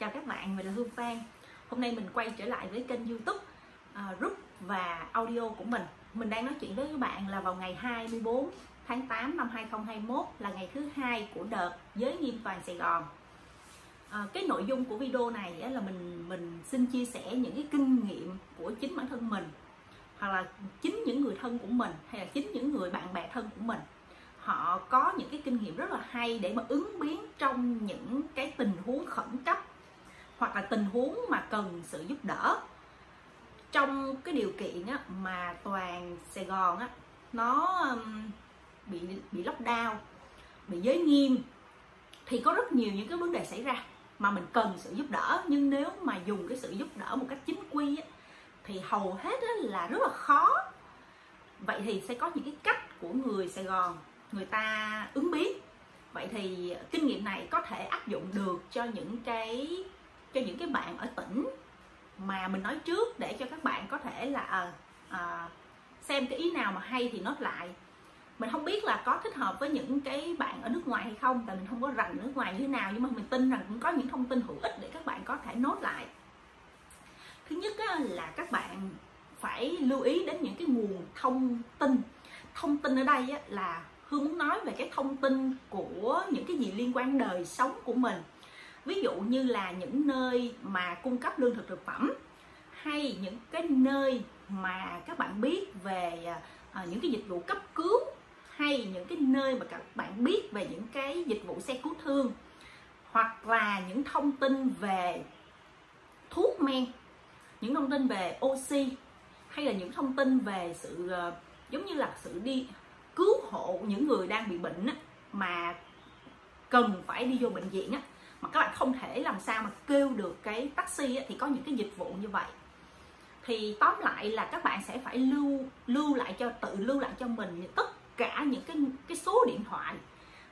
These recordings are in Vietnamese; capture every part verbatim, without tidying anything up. Chào các bạn, mình là Hương Phan. Hôm nay mình quay trở lại với kênh YouTube uh, group và audio của mình. Mình đang nói chuyện với các bạn là vào ngày hai mươi bốn tháng tám năm hai nghìn không trăm hai mươi mốt, là ngày thứ hai của đợt Giới Nghiêm Toàn Sài Gòn. Uh, cái nội dung của video này là mình mình xin chia sẻ những cái kinh nghiệm của chính bản thân mình, hoặc là chính những người thân của mình, hay là chính những người bạn bè thân của mình. Họ có những cái kinh nghiệm rất là hay để mà ứng biến trong những cái tình huống khẩn cấp, hoặc là tình huống mà cần sự giúp đỡ. Trong cái điều kiện á, mà toàn Sài Gòn á, nó bị bị lockdown, bị giới nghiêm, thì có rất nhiều những cái vấn đề xảy ra mà mình cần sự giúp đỡ. Nhưng nếu mà dùng cái sự giúp đỡ một cách chính quy á, thì hầu hết á, là rất là khó. Vậy thì sẽ có những cái cách của người Sài Gòn, người ta ứng biến. Vậy thì kinh nghiệm này có thể áp dụng được cho những cái cho những cái bạn ở tỉnh mà mình nói trước, để cho các bạn có thể là à, à, xem cái ý nào mà hay thì nốt lại. Mình không biết là có thích hợp với những cái bạn ở nước ngoài hay không, tại mình không có rành nước ngoài như thế nào, nhưng mà mình tin rằng cũng có những thông tin hữu ích để các bạn có thể nốt lại. Thứ nhất là các bạn phải lưu ý đến những cái nguồn thông tin. Thông tin ở đây là Hương muốn nói về cái thông tin của những cái gì liên quan đời sống của mình. Ví dụ như là những nơi mà cung cấp lương thực thực phẩm, hay những cái nơi mà các bạn biết về những cái dịch vụ cấp cứu, hay những cái nơi mà các bạn biết về những cái dịch vụ xe cứu thương, hoặc là những thông tin về thuốc men, những thông tin về oxy, hay là những thông tin về sự giống như là sự đi cứu hộ những người đang bị bệnh á, mà cần phải đi vô bệnh viện á, mà các bạn không thể làm sao mà kêu được cái taxi á, thì có những cái dịch vụ như vậy. Thì tóm lại là các bạn sẽ phải lưu lưu lại cho tự lưu lại cho mình tất cả những cái cái số điện thoại,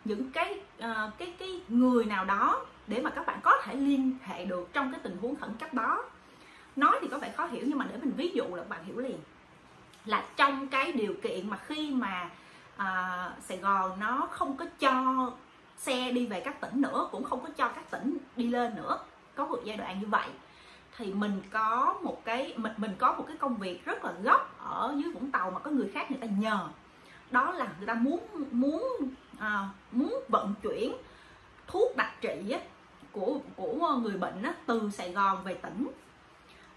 những cái uh, cái cái người nào đó để mà các bạn có thể liên hệ được trong cái tình huống khẩn cấp đó. Nói thì có vẻ khó hiểu, nhưng mà để mình ví dụ là các bạn hiểu liền. Là trong cái điều kiện mà khi mà à, Sài Gòn nó không có cho xe đi về các tỉnh nữa, cũng không có cho các tỉnh đi lên nữa, có một giai đoạn như vậy, thì mình có một cái mình, mình có một cái công việc rất là gốc ở dưới Vũng Tàu mà có người khác người ta nhờ. Đó là người ta muốn muốn à, muốn vận chuyển thuốc đặc trị á, của của người bệnh á, từ Sài Gòn về tỉnh.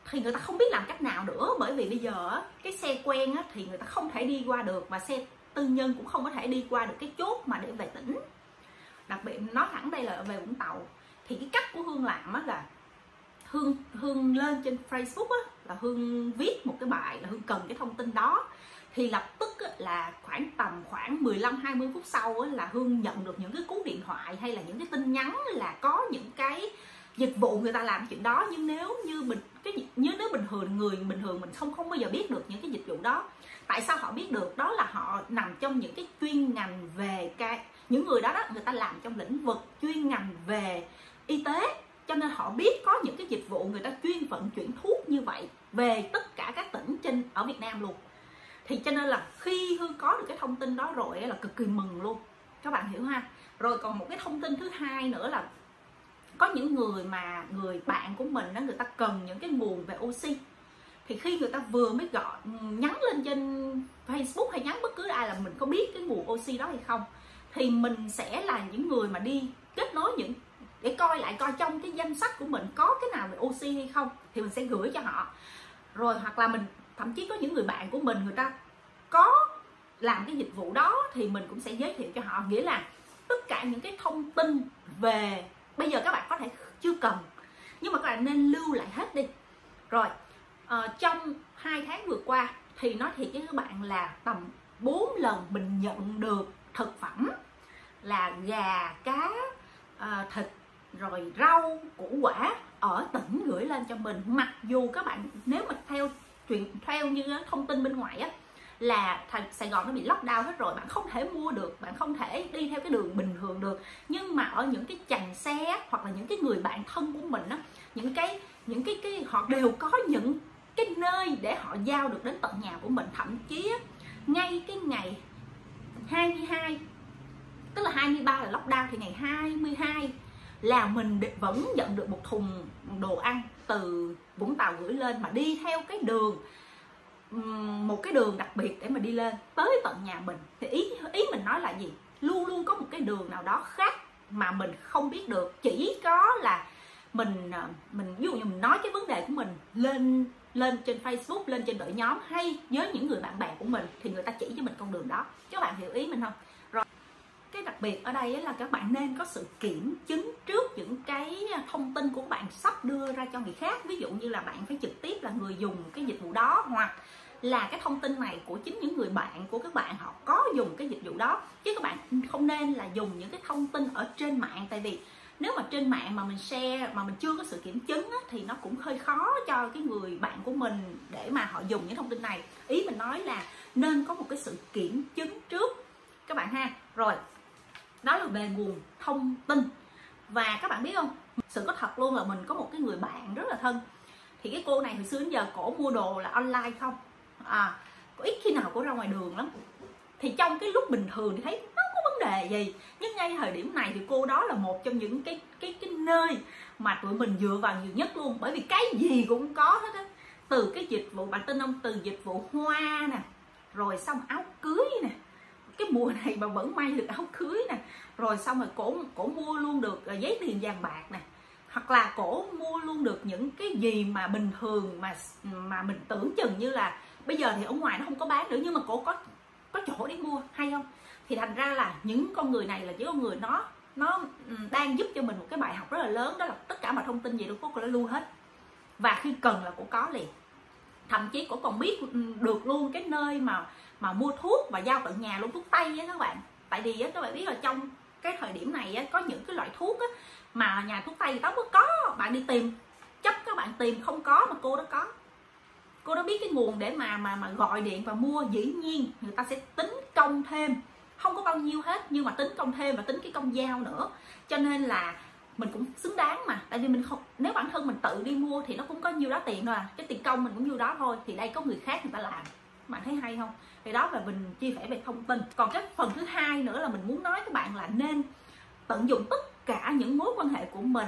Thì người ta không biết làm cách nào nữa, bởi vì bây giờ cái xe quen thì người ta không thể đi qua được, và xe tư nhân cũng không có thể đi qua được cái chốt mà để về tỉnh. Đặc biệt nói thẳng đây là về Vũng Tàu. Thì cái cách của Hương làm là Hương Hương lên trên Facebook, là Hương viết một cái bài là Hương cần cái thông tin đó. Thì lập tức là khoảng tầm khoảng mười lăm hai mươi phút sau là Hương nhận được những cái cú điện thoại, hay là những cái tin nhắn là có những cái dịch vụ người ta làm chuyện đó. Nhưng nếu như mình cái như nếu bình thường người bình thường mình không không bao giờ biết được những cái dịch vụ đó. Tại sao họ biết được? Đó là họ nằm trong những cái chuyên ngành về cái những người đó đó người ta làm trong lĩnh vực chuyên ngành về y tế, cho nên họ biết có những cái dịch vụ người ta chuyên vận chuyển thuốc như vậy về tất cả các tỉnh trên ở Việt Nam luôn. Thì cho nên là khi Hương có được cái thông tin đó rồi là cực kỳ mừng luôn, các bạn hiểu ha. Rồi còn một cái thông tin thứ hai nữa là có những người mà người bạn của mình đó, người ta cần những cái nguồn về oxy. Thì khi người ta vừa mới gọi nhắn lên trên Facebook hay nhắn bất cứ ai là mình có biết cái nguồn oxy đó hay không, thì mình sẽ là những người mà đi kết nối những để coi lại coi trong cái danh sách của mình có cái nào về oxy hay không, thì mình sẽ gửi cho họ. Rồi hoặc là mình thậm chí có những người bạn của mình người ta có làm cái dịch vụ đó thì mình cũng sẽ giới thiệu cho họ. Nghĩa là tất cả những cái thông tin về bây giờ các bạn có thể chưa cần, nhưng mà các bạn nên lưu lại hết đi. Rồi à, trong hai tháng vừa qua thì nói thiệt với các bạn là tầm bốn lần mình nhận được thực phẩm là gà, cá, à, thịt, rồi rau, củ quả ở tỉnh gửi lên cho mình. Mặc dù các bạn nếu mà theo chuyện theo như thông tin bên ngoài á, là Sài Gòn nó bị lockdown hết rồi, bạn không thể mua được, bạn không thể đi theo cái đường bình thường được. Nhưng mà ở những cái chành xe hoặc là những cái người bạn thân của mình á, những cái những cái cái họ đều có những cái nơi để họ giao được đến tận nhà của mình. Thậm chí á, ngay cái ngày hai mươi hai, tức là hai mươi ba là lockdown, thì ngày hai mươi hai là mình vẫn nhận được một thùng đồ ăn từ Vũng Tàu gửi lên, mà đi theo cái đường, một cái đường đặc biệt để mà đi lên tới tận nhà mình. Thì ý ý mình nói là gì? Luôn luôn có một cái đường nào đó khác mà mình không biết được. Chỉ có là mình mình ví dụ như mình nói cái vấn đề của mình lên lên trên Facebook, lên trên đội nhóm hay với những người bạn bè của mình thì người ta chỉ cho mình con đường đó. Các bạn hiểu ý mình không? Rồi, cái đặc biệt ở đây là các bạn nên có sự kiểm chứng trước những cái thông tin của bạn sắp đưa ra cho người khác. Ví dụ như là bạn phải trực tiếp là người dùng cái dịch vụ đó, hoặc là cái thông tin này của chính những người bạn của các bạn họ có dùng cái dịch vụ đó. Chứ các bạn không nên là dùng những cái thông tin ở trên mạng, tại vì nếu mà trên mạng mà mình share mà mình chưa có sự kiểm chứng á, thì nó cũng hơi khó cho cái người bạn của mình để mà họ dùng những thông tin này. Ý mình nói là nên có một cái sự kiểm chứng trước các bạn ha. Rồi, đó là về nguồn thông tin. Và các bạn biết không, sự có thật luôn là mình có một cái người bạn rất là thân. Thì cái cô này hồi xưa đến giờ cổ mua đồ là online không à, có ít khi nào cổ ra ngoài đường lắm. Thì trong cái lúc bình thường thì thấy nó không có vấn đề gì, nhưng ngay thời điểm này thì cô đó là một trong những cái cái cái nơi mà tụi mình dựa vào nhiều nhất luôn. Bởi vì cái gì cũng có hết á, từ cái dịch vụ, bạn tin không, từ dịch vụ hoa nè, rồi xong áo cưới nè, cái mùa này mà vẫn may được áo cưới nè, rồi xong rồi cổ cổ mua luôn được giấy tiền vàng bạc nè, hoặc là cổ mua luôn được những cái gì mà bình thường mà mà mình tưởng chừng như là bây giờ thì ở ngoài nó không có bán nữa, nhưng mà cổ có có chỗ để mua, hay không? Thì thành ra là những con người này là những con người nó nó đang giúp cho mình một cái bài học rất là lớn, đó là tất cả mọi thông tin gì đâu cô đã lưu hết, và khi cần là cô có liền. Thậm chí cô còn biết được luôn cái nơi mà mà mua thuốc và giao tận nhà luôn, thuốc tây á các bạn. Tại vì á, các bạn biết là trong cái thời điểm này á, có những cái loại thuốc á, mà nhà thuốc tây đó mới có, bạn đi tìm chấp các bạn tìm không có, mà cô đó có, cô đó biết cái nguồn để mà mà mà gọi điện và mua. Dĩ nhiên người ta sẽ tính công thêm, không có bao nhiêu hết, nhưng mà tính công thêm và tính cái công giao nữa, cho nên là mình cũng xứng đáng mà. Tại vì mình không, nếu bản thân mình tự đi mua thì nó cũng có nhiêu đó tiền rồi, cái tiền công mình cũng nhiêu đó thôi, thì đây có người khác người ta làm, bạn thấy hay không? Thì đó là mình chia sẻ về thông tin. Còn cái phần thứ hai nữa là mình muốn nói các bạn là nên tận dụng tất cả những mối quan hệ của mình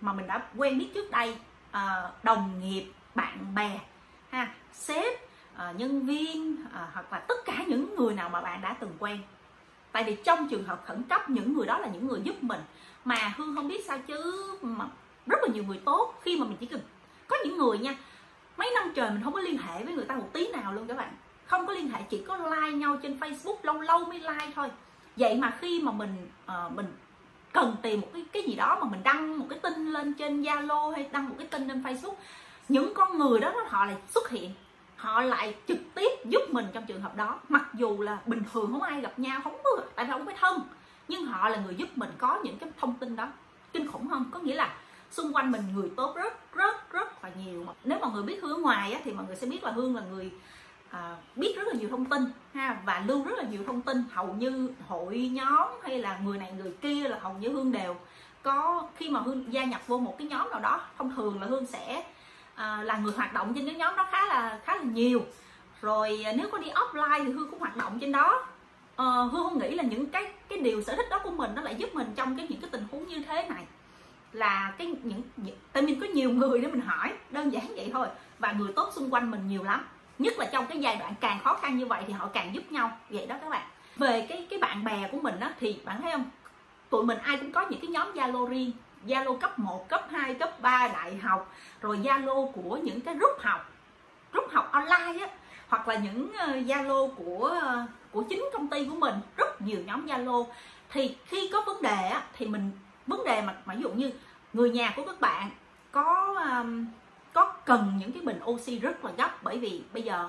mà mình đã quen biết trước đây, à, đồng nghiệp, bạn bè ha, sếp, à, nhân viên, à, hoặc là tất cả những người nào mà bạn đã từng quen. Tại vì trong trường hợp khẩn cấp, những người đó là những người giúp mình. Mà Hương không biết sao chứ mà rất là nhiều người tốt, khi mà mình chỉ cần có những người nha, mấy năm trời mình không có liên hệ với người ta một tí nào luôn các bạn, không có liên hệ, chỉ có like nhau trên Facebook, lâu lâu mới like thôi. Vậy mà khi mà mình à, mình cần tìm một cái cái gì đó mà mình đăng một cái tin lên trên Zalo hay đăng một cái tin lên Facebook, những con người đó họ lại xuất hiện, họ lại trực tiếp giúp mình trong trường hợp đó. Mặc dù là bình thường không ai gặp nhau, không có, tại vì không phải thân, nhưng họ là người giúp mình có những cái thông tin đó. Kinh khủng không? Có nghĩa là xung quanh mình người tốt rất rất rất là nhiều. Nếu mọi người biết Hương ở ngoài á, thì mọi người sẽ biết là Hương là người à, biết rất là nhiều thông tin ha, và lưu rất là nhiều thông tin. Hầu như hội nhóm hay là người này người kia là hầu như Hương đều có. Khi mà Hương gia nhập vô một cái nhóm nào đó, thông thường là Hương sẽ à, là người hoạt động trên cái nhóm đó khá là khá là nhiều. Rồi nếu có đi offline thì Hương cũng hoạt động trên đó. à, Hương không nghĩ là những cái cái điều sở thích đó của mình nó lại giúp mình trong cái những cái tình huống như thế này, là cái những, những tại mình có nhiều người để mình hỏi, đơn giản vậy thôi. Và người tốt xung quanh mình nhiều lắm, nhất là trong cái giai đoạn càng khó khăn như vậy thì họ càng giúp nhau vậy đó các bạn. Về cái cái bạn bè của mình á, thì bạn thấy không, tụi mình ai cũng có những cái nhóm Zalo riêng, Zalo cấp một, cấp hai, cấp ba, đại học, rồi Zalo của những cái group học, group học online á, hoặc là những Zalo của của chính công ty của mình, rất nhiều nhóm Zalo. Thì khi có vấn đề á, thì mình vấn đề mà, mà ví dụ như người nhà của các bạn có um, có cần những cái bình oxy rất là gấp, bởi vì bây giờ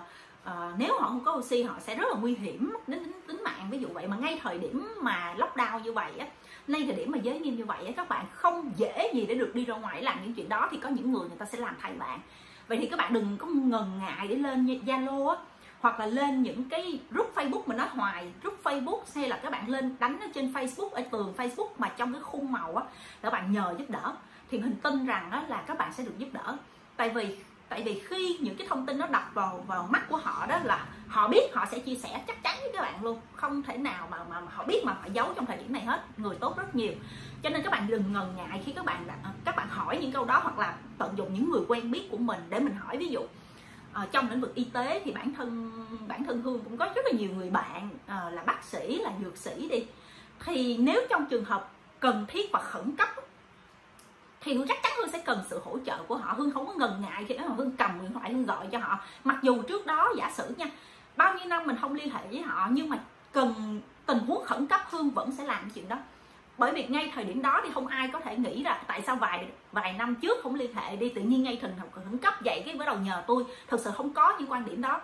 uh, nếu họ không có oxy họ sẽ rất là nguy hiểm đến tính mạng, ví dụ vậy. Mà ngay thời điểm mà lockdown như vậy á, ngay thời điểm mà giới nghiêm như vậy á, các bạn không dễ gì để được đi ra ngoài làm những chuyện đó, thì có những người người ta sẽ làm thay bạn. Vậy thì các bạn đừng có ngần ngại để lên Zalo á, hoặc là lên những cái group Facebook, mình nói hoài group Facebook, hay là các bạn lên đánh ở trên Facebook, ở tường Facebook mà trong cái khung màu á, các bạn nhờ giúp đỡ, thì mình tin rằng á, là các bạn sẽ được giúp đỡ. Tại vì Tại vì khi những cái thông tin nó đập vào vào mắt của họ đó là họ biết, họ sẽ chia sẻ chắc chắn với các bạn luôn, không thể nào mà mà, mà họ biết mà họ giấu trong thời điểm này hết. Người tốt rất nhiều, cho nên các bạn đừng ngần ngại khi các bạn các bạn hỏi những câu đó, hoặc là tận dụng những người quen biết của mình để mình hỏi. Ví dụ Ờ, trong lĩnh vực y tế thì bản thân bản thân Hương cũng có rất là nhiều người bạn à, là bác sĩ, là dược sĩ đi, thì nếu trong trường hợp cần thiết và khẩn cấp thì Hương chắc chắn Hương sẽ cần sự hỗ trợ của họ. Hương không có ngần ngại khi Hương cầm điện thoại Hương gọi cho họ, mặc dù trước đó giả sử nha, bao nhiêu năm mình không liên hệ với họ, nhưng mà cần tình huống khẩn cấp Hương vẫn sẽ làm chuyện đó. Bởi vì ngay thời điểm đó thì không ai có thể nghĩ là tại sao vài vài năm trước không liên hệ đi, tự nhiên ngay thần học khẩn cấp vậy cái bắt đầu nhờ tôi. Thật sự không có những quan điểm đó.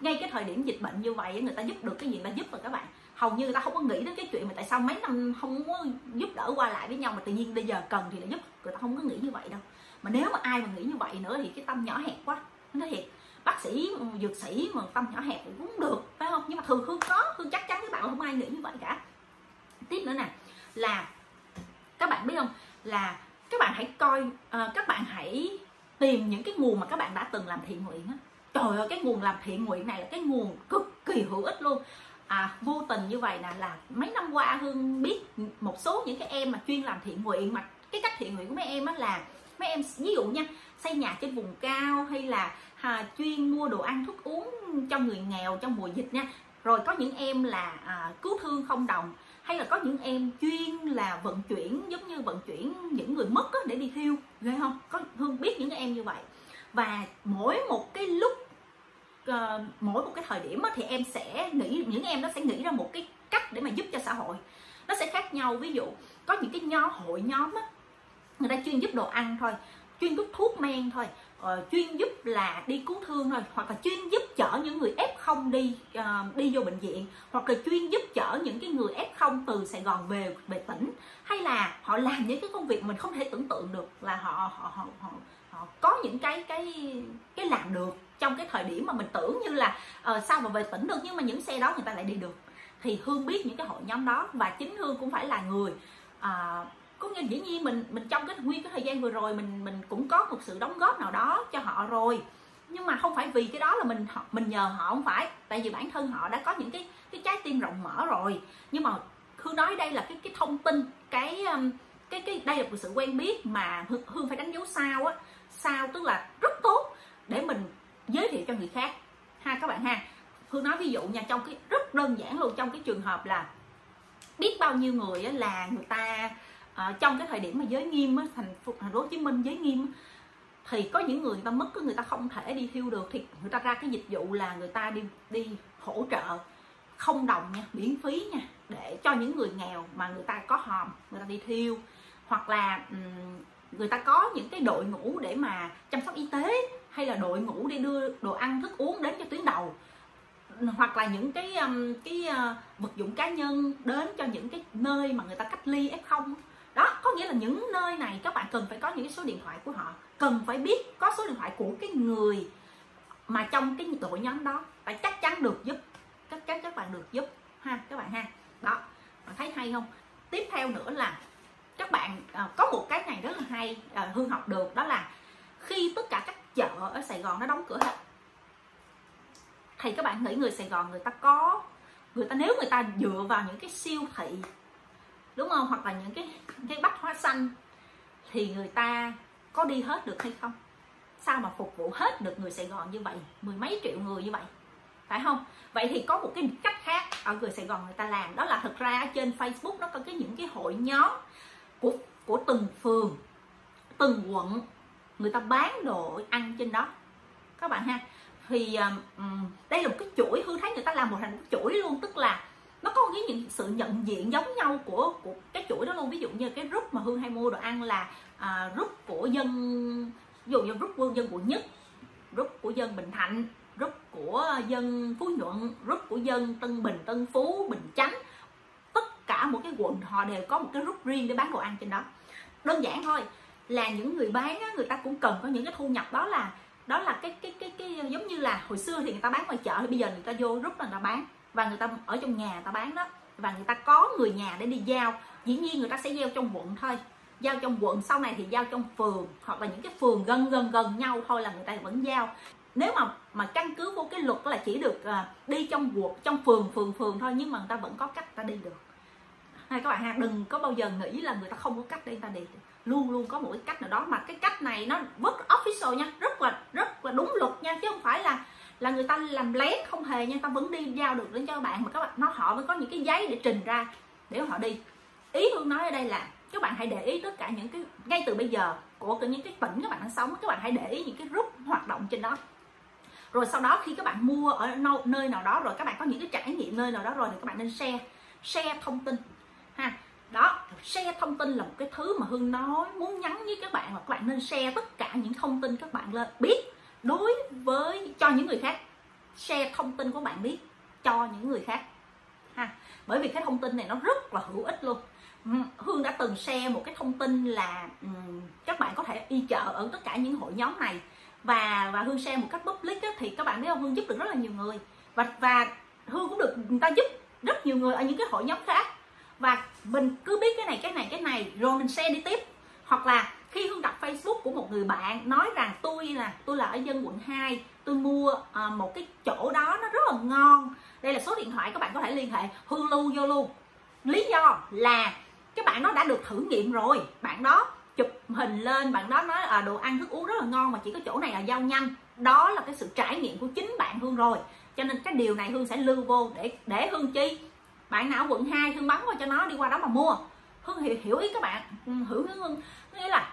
Ngay cái thời điểm dịch bệnh như vậy, người ta giúp được cái gì ta giúp rồi các bạn. Hầu như người ta không có nghĩ đến cái chuyện mà tại sao mấy năm không có giúp đỡ qua lại với nhau mà tự nhiên bây giờ cần thì là giúp. Người ta không có nghĩ như vậy đâu. Mà nếu mà ai mà nghĩ như vậy nữa thì cái tâm nhỏ hẹp quá. Nói thiệt, bác sĩ, dược sĩ mà tâm nhỏ hẹp thì cũng được, phải không? Nhưng mà thường Hương có, Hương chắc chắn các bạn không ai nghĩ như vậy cả. Tiếp nữa nè, là các bạn biết không, là các bạn hãy coi uh, các bạn hãy tìm những cái nguồn mà các bạn đã từng làm thiện nguyện á. Trời ơi, cái nguồn làm thiện nguyện này là cái nguồn cực kỳ hữu ích luôn. À, vô tình như vậy nè, là mấy năm qua Hương biết một số những cái em mà chuyên làm thiện nguyện, mà cái cách thiện nguyện của mấy em á là mấy em ví dụ nha, xây nhà trên vùng cao, hay là à, chuyên mua đồ ăn thuốc uống cho người nghèo trong mùa dịch nha. Rồi có những em là à, cứu thương không đồng, hay là có những em chuyên là vận chuyển, giống như vận chuyển những người mất á, để đi thiêu, ghê không? Có, Hương biết những cái em như vậy. Và mỗi một cái lúc, uh, mỗi một cái thời điểm á, thì em sẽ nghĩ, những em đó sẽ nghĩ ra một cái cách để mà giúp cho xã hội. Nó sẽ khác nhau, ví dụ có những cái nhóm hội nhóm á, người ta chuyên giúp đồ ăn thôi, chuyên giúp thuốc men thôi, uh, chuyên giúp là đi cứu thương thôi, hoặc là chuyên giúp chở những người ép không đi uh, đi vô bệnh viện, hoặc là chuyên giúp chở những cái người ép không từ Sài Gòn về về tỉnh, hay là họ làm những cái công việc mình không thể tưởng tượng được, là họ họ họ, họ, họ có những cái cái cái làm được trong cái thời điểm mà mình tưởng như là uh, sao mà về tỉnh được, nhưng mà những xe đó người ta lại đi được. Thì Hương biết những cái hội nhóm đó, và chính Hương cũng phải là người uh, có nghĩa dĩ nhiên mình mình trong cái nguyên cái thời gian vừa rồi mình mình cũng có một sự đóng góp nào đó cho họ rồi, nhưng mà không phải vì cái đó là mình mình nhờ họ, không phải, tại vì bản thân họ đã có những cái cái trái tim rộng mở rồi. Nhưng mà Hương nói đây là cái cái thông tin, cái cái cái đây là một sự quen biết mà Hương phải đánh dấu sao á, sao tức là rất tốt để mình giới thiệu cho người khác ha các bạn ha. Hương nói ví dụ nha, trong cái rất đơn giản luôn, trong cái trường hợp là biết bao nhiêu người á, là người ta À, trong cái thời điểm mà giới nghiêm á, thành phố Hồ Chí Minh giới nghiêm á, thì có những người người ta mất, người ta không thể đi thiêu được, thì người ta ra cái dịch vụ là người ta đi đi hỗ trợ không đồng nha, miễn phí nha, để cho những người nghèo mà người ta có hòm người ta đi thiêu, hoặc là um, người ta có những cái đội ngũ để mà chăm sóc y tế, hay là đội ngũ đi đưa đồ ăn thức uống đến cho tuyến đầu, hoặc là những cái um, cái uh, vật dụng cá nhân đến cho những cái nơi mà người ta cách ly ép không. Đó, có nghĩa là những nơi này các bạn cần phải có những cái số điện thoại của họ, cần phải biết có số điện thoại của cái người mà trong cái đội nhóm đó, phải chắc chắn được giúp, chắc chắn các bạn được giúp ha các bạn ha. Đó, bạn thấy hay không? Tiếp theo nữa là các bạn à, có một cái này rất là hay, à, Hương học được, đó là khi tất cả các chợ ở Sài Gòn nó đóng cửa hết, thì các bạn nghĩ người Sài Gòn người ta có người ta nếu người ta dựa vào những cái siêu thị, đúng không, hoặc là những cái cái bách hóa xanh, thì người ta có đi hết được hay không? Sao mà phục vụ hết được người Sài Gòn như vậy, mười mấy triệu người như vậy, phải không? Vậy thì có một cái cách khác ở người Sài Gòn người ta làm, đó là thực ra trên Facebook nó có cái những cái hội nhóm của của từng phường, từng quận, người ta bán đồ ăn trên đó các bạn ha. Thì um, đây là một cái chuỗi, Hương thấy người ta làm một thành một chuỗi luôn, tức là nó có cái những sự nhận diện giống nhau của, của cái chuỗi đó luôn. Ví dụ như cái group mà Hương hay mua đồ ăn là à, group của dân, ví dụ như group của dân Quận Nhất, group của dân Bình Thạnh, group của dân Phú Nhuận, group của dân Tân Bình, Tân Phú, Bình Chánh. Tất cả mỗi cái quận họ đều có một cái group riêng để bán đồ ăn trên đó. Đơn giản thôi, là những người bán á, người ta cũng cần có những cái thu nhập, đó là đó là cái cái cái cái giống như là hồi xưa thì người ta bán ngoài chợ, thì bây giờ người ta vô group là người ta bán, và người ta ở trong nhà người ta bán đó, và người ta có người nhà để đi giao. Dĩ nhiên người ta sẽ gieo trong quận thôi, giao trong quận, sau này thì giao trong phường, hoặc là những cái phường gần gần gần nhau thôi là người ta vẫn giao. Nếu mà mà căn cứ vô cái luật là chỉ được đi trong quận, trong phường phường phường thôi, nhưng mà người ta vẫn có cách ta đi được. Hay các bạn ha, đừng có bao giờ nghĩ là người ta không có cách để người ta đi, luôn luôn có một cái cách nào đó, mà cái cách này nó rất official nha, rất là rất là đúng luật nha, chứ không phải là là người ta làm lén không hề nha, ta vẫn đi giao được đến cho các bạn, mà các bạn nó họ mới có những cái giấy để trình ra để họ đi. Ý Hương nói ở đây là các bạn hãy để ý tất cả những cái ngay từ bây giờ của những cái tỉnh các bạn đang sống, các bạn hãy để ý những cái group hoạt động trên đó. Rồi sau đó khi các bạn mua ở nơi nào đó rồi, các bạn có những cái trải nghiệm nơi nào đó rồi, thì các bạn nên share share thông tin ha. Đó, share thông tin là một cái thứ mà Hương nói muốn nhắn với các bạn, là các bạn nên share tất cả những thông tin các bạn lên biết đối với cho những người khác, share thông tin của bạn biết cho những người khác ha. Bởi vì cái thông tin này nó rất là hữu ích luôn. Hương đã từng share một cái thông tin là um, các bạn có thể đi chợ ở tất cả những hội nhóm này, và và Hương share một cách public á, thì các bạn biết không, Hương giúp được rất là nhiều người, và và Hương cũng được người ta giúp rất nhiều người ở những cái hội nhóm khác. Và mình cứ biết cái này cái này cái này rồi mình share đi tiếp. Hoặc là khi Hương đọc Facebook của một người bạn nói rằng tôi là tôi là ở dân quận hai, tôi mua à, một cái chỗ đó nó rất là ngon, đây là số điện thoại các bạn có thể liên hệ, Hương lưu vô luôn. Lý do là các bạn nó đã được thử nghiệm rồi, bạn đó chụp hình lên, bạn đó nói à, đồ ăn thức uống rất là ngon mà chỉ có chỗ này là giao nhanh. Đó là cái sự trải nghiệm của chính bạn Hương rồi, cho nên cái điều này Hương sẽ lưu vô để để Hương chi bạn nào ở quận hai Hương bắn vào cho nó đi qua đó mà mua. Hương hiểu, hiểu ý các bạn, hiểu Hương nghĩa là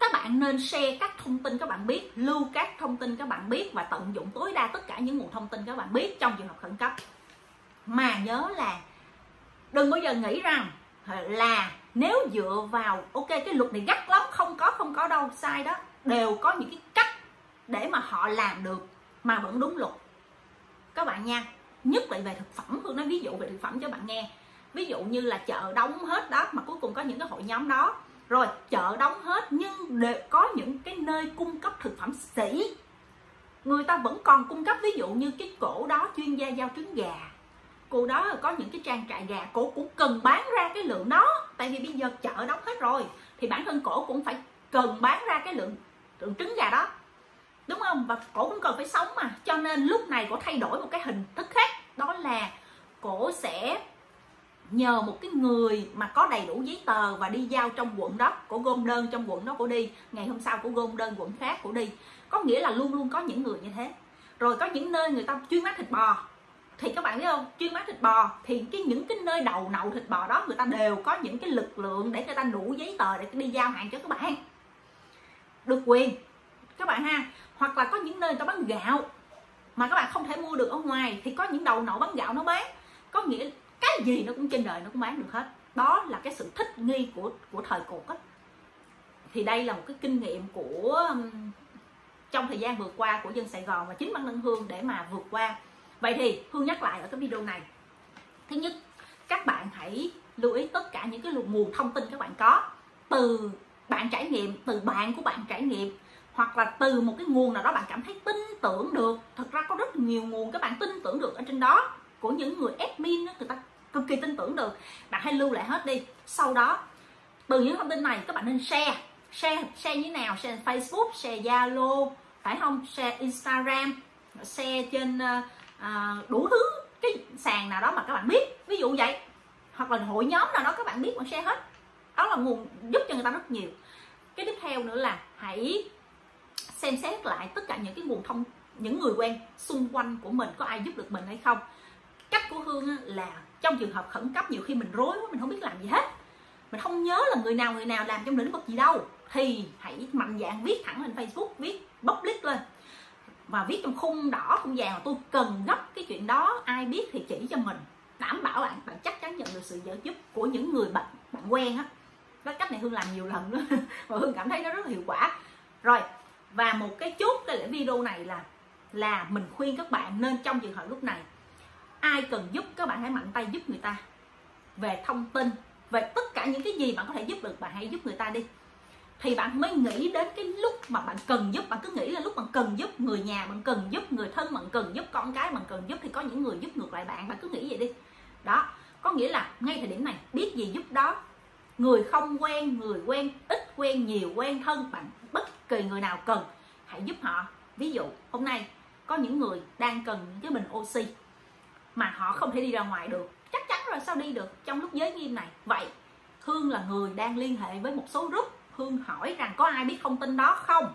các bạn nên share các thông tin các bạn biết, lưu các thông tin các bạn biết, và tận dụng tối đa tất cả những nguồn thông tin các bạn biết trong trường hợp khẩn cấp. Mà nhớ là đừng bao giờ nghĩ rằng là nếu dựa vào ok cái luật này gắt lắm, không có không có đâu, sai đó. Đều có những cái cách để mà họ làm được mà vẫn đúng luật các bạn nha. Nhất là về thực phẩm, Hương nói ví dụ về thực phẩm cho bạn nghe. Ví dụ như là chợ đóng hết đó, mà cuối cùng có những cái hội nhóm đó. Rồi chợ đóng hết nhưng đều có những cái nơi cung cấp thực phẩm sỉ, người ta vẫn còn cung cấp. Ví dụ như cái cổ đó chuyên gia giao trứng gà, cô đó có những cái trang trại gà, cổ cũng cần bán ra cái lượng đó. Tại vì bây giờ chợ đóng hết rồi thì bản thân cổ cũng phải cần bán ra cái lượng, lượng trứng gà đó, đúng không? Và cổ cũng cần phải sống mà, cho nên lúc này cổ thay đổi một cái hình thức khác, đó là cổ sẽ nhờ một cái người mà có đầy đủ giấy tờ và đi giao trong quận đó, cổ gom đơn trong quận đó cổ đi, ngày hôm sau cổ gom đơn quận khác cổ đi. Có nghĩa là luôn luôn có những người như thế. Rồi có những nơi người ta chuyên bán thịt bò, thì các bạn biết không, chuyên bán thịt bò thì cái những cái nơi đầu nậu thịt bò đó người ta đều có những cái lực lượng để người ta đủ giấy tờ để đi giao hàng cho các bạn được quyền các bạn ha. Hoặc là có những nơi người ta bán gạo mà các bạn không thể mua được ở ngoài, thì có những đầu nậu bán gạo nó bán. Có nghĩa cái gì nó cũng trên đời nó cũng bán được hết. Đó là cái sự thích nghi của của thời cuộc ấy. Thì đây là một cái kinh nghiệm của trong thời gian vừa qua của dân Sài Gòn và chính bản thân Hương để mà vượt qua. Vậy thì Hương nhắc lại ở cái video này, thứ nhất các bạn hãy lưu ý tất cả những cái nguồn thông tin các bạn có, từ bạn trải nghiệm, từ bạn của bạn trải nghiệm, hoặc là từ một cái nguồn nào đó bạn cảm thấy tin tưởng được. Thật ra có rất nhiều nguồn các bạn tin tưởng được ở trên đó, của những người admin đó, người ta cực kỳ tin tưởng được. Bạn hãy lưu lại hết đi. Sau đó từ những thông tin này các bạn nên share. Share share như thế nào? Share Facebook, share Zalo, phải không? Share Instagram, share trên à, đủ thứ cái sàn nào đó mà các bạn biết, ví dụ vậy. Hoặc là hội nhóm nào đó các bạn biết mà share hết. Đó là nguồn giúp cho người ta rất nhiều. Cái tiếp theo nữa là hãy xem xét lại tất cả những cái nguồn thông, những người quen xung quanh của mình có ai giúp được mình hay không. Cách của Hương là trong trường hợp khẩn cấp nhiều khi mình rối quá, mình không biết làm gì hết, mình không nhớ là người nào người nào làm trong lĩnh vực gì đâu, thì hãy mạnh dạn viết thẳng lên Facebook, viết public lên và viết trong khung đỏ khung vàng, tôi cần gấp cái chuyện đó, ai biết thì chỉ cho mình. Đảm bảo bạn bạn chắc chắn nhận được sự trợ giúp của những người bạn bạn quen á. Cái cách này Hương làm nhiều lần nữa và Hương cảm thấy nó rất là hiệu quả rồi. Và một cái chốt cái video này là là mình khuyên các bạn nên trong trường hợp lúc này ai cần giúp các bạn hãy mạnh tay giúp người ta, về thông tin, về tất cả những cái gì bạn có thể giúp được bạn hãy giúp người ta đi, thì bạn mới nghĩ đến cái lúc mà bạn cần giúp. Bạn cứ nghĩ là lúc bạn cần giúp người nhà, bạn cần giúp người thân, bạn cần giúp con cái, bạn cần giúp thì có những người giúp ngược lại bạn. Bạn cứ nghĩ vậy đi đó, có nghĩa là ngay thời điểm này biết gì giúp đó. người không quen, người quen ít, quen nhiều, quen thân, bằng bất kỳ người nào cần hãy giúp họ. Ví dụ hôm nay có những người đang cần những cái bình oxy mà họ không thể đi ra ngoài được, chắc chắn rồi, sao đi được trong lúc giới nghiêm này. Vậy Hương là người đang liên hệ với một số group, Hương hỏi rằng có ai biết thông tin đó không,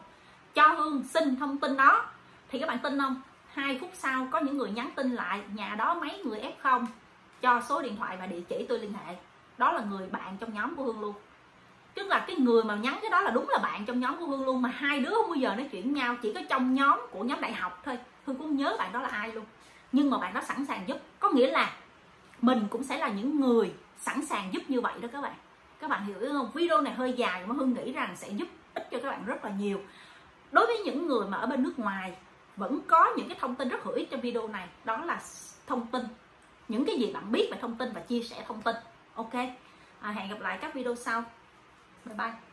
cho Hương xin thông tin đó. Thì các bạn tin không, hai phút sau có những người nhắn tin lại nhà đó mấy người ép không, cho số điện thoại và địa chỉ tôi liên hệ. Đó là người bạn trong nhóm của Hương luôn, tức là cái người mà nhắn cái đó là đúng là bạn trong nhóm của Hương luôn, mà hai đứa không bao giờ nói chuyện nhau, chỉ có trong nhóm của nhóm đại học thôi. Hương cũng nhớ bạn đó là ai luôn, nhưng mà bạn đó sẵn sàng giúp. Có nghĩa là mình cũng sẽ là những người sẵn sàng giúp như vậy đó các bạn. Các bạn hiểu không? Video này hơi dài mà Hương nghĩ rằng sẽ giúp ích cho các bạn rất là nhiều. Đối với những người mà ở bên nước ngoài vẫn có những cái thông tin rất hữu ích trong video này, đó là thông tin, những cái gì bạn biết về thông tin và chia sẻ thông tin. Ok, à, hẹn gặp lại các video sau. Bye bye.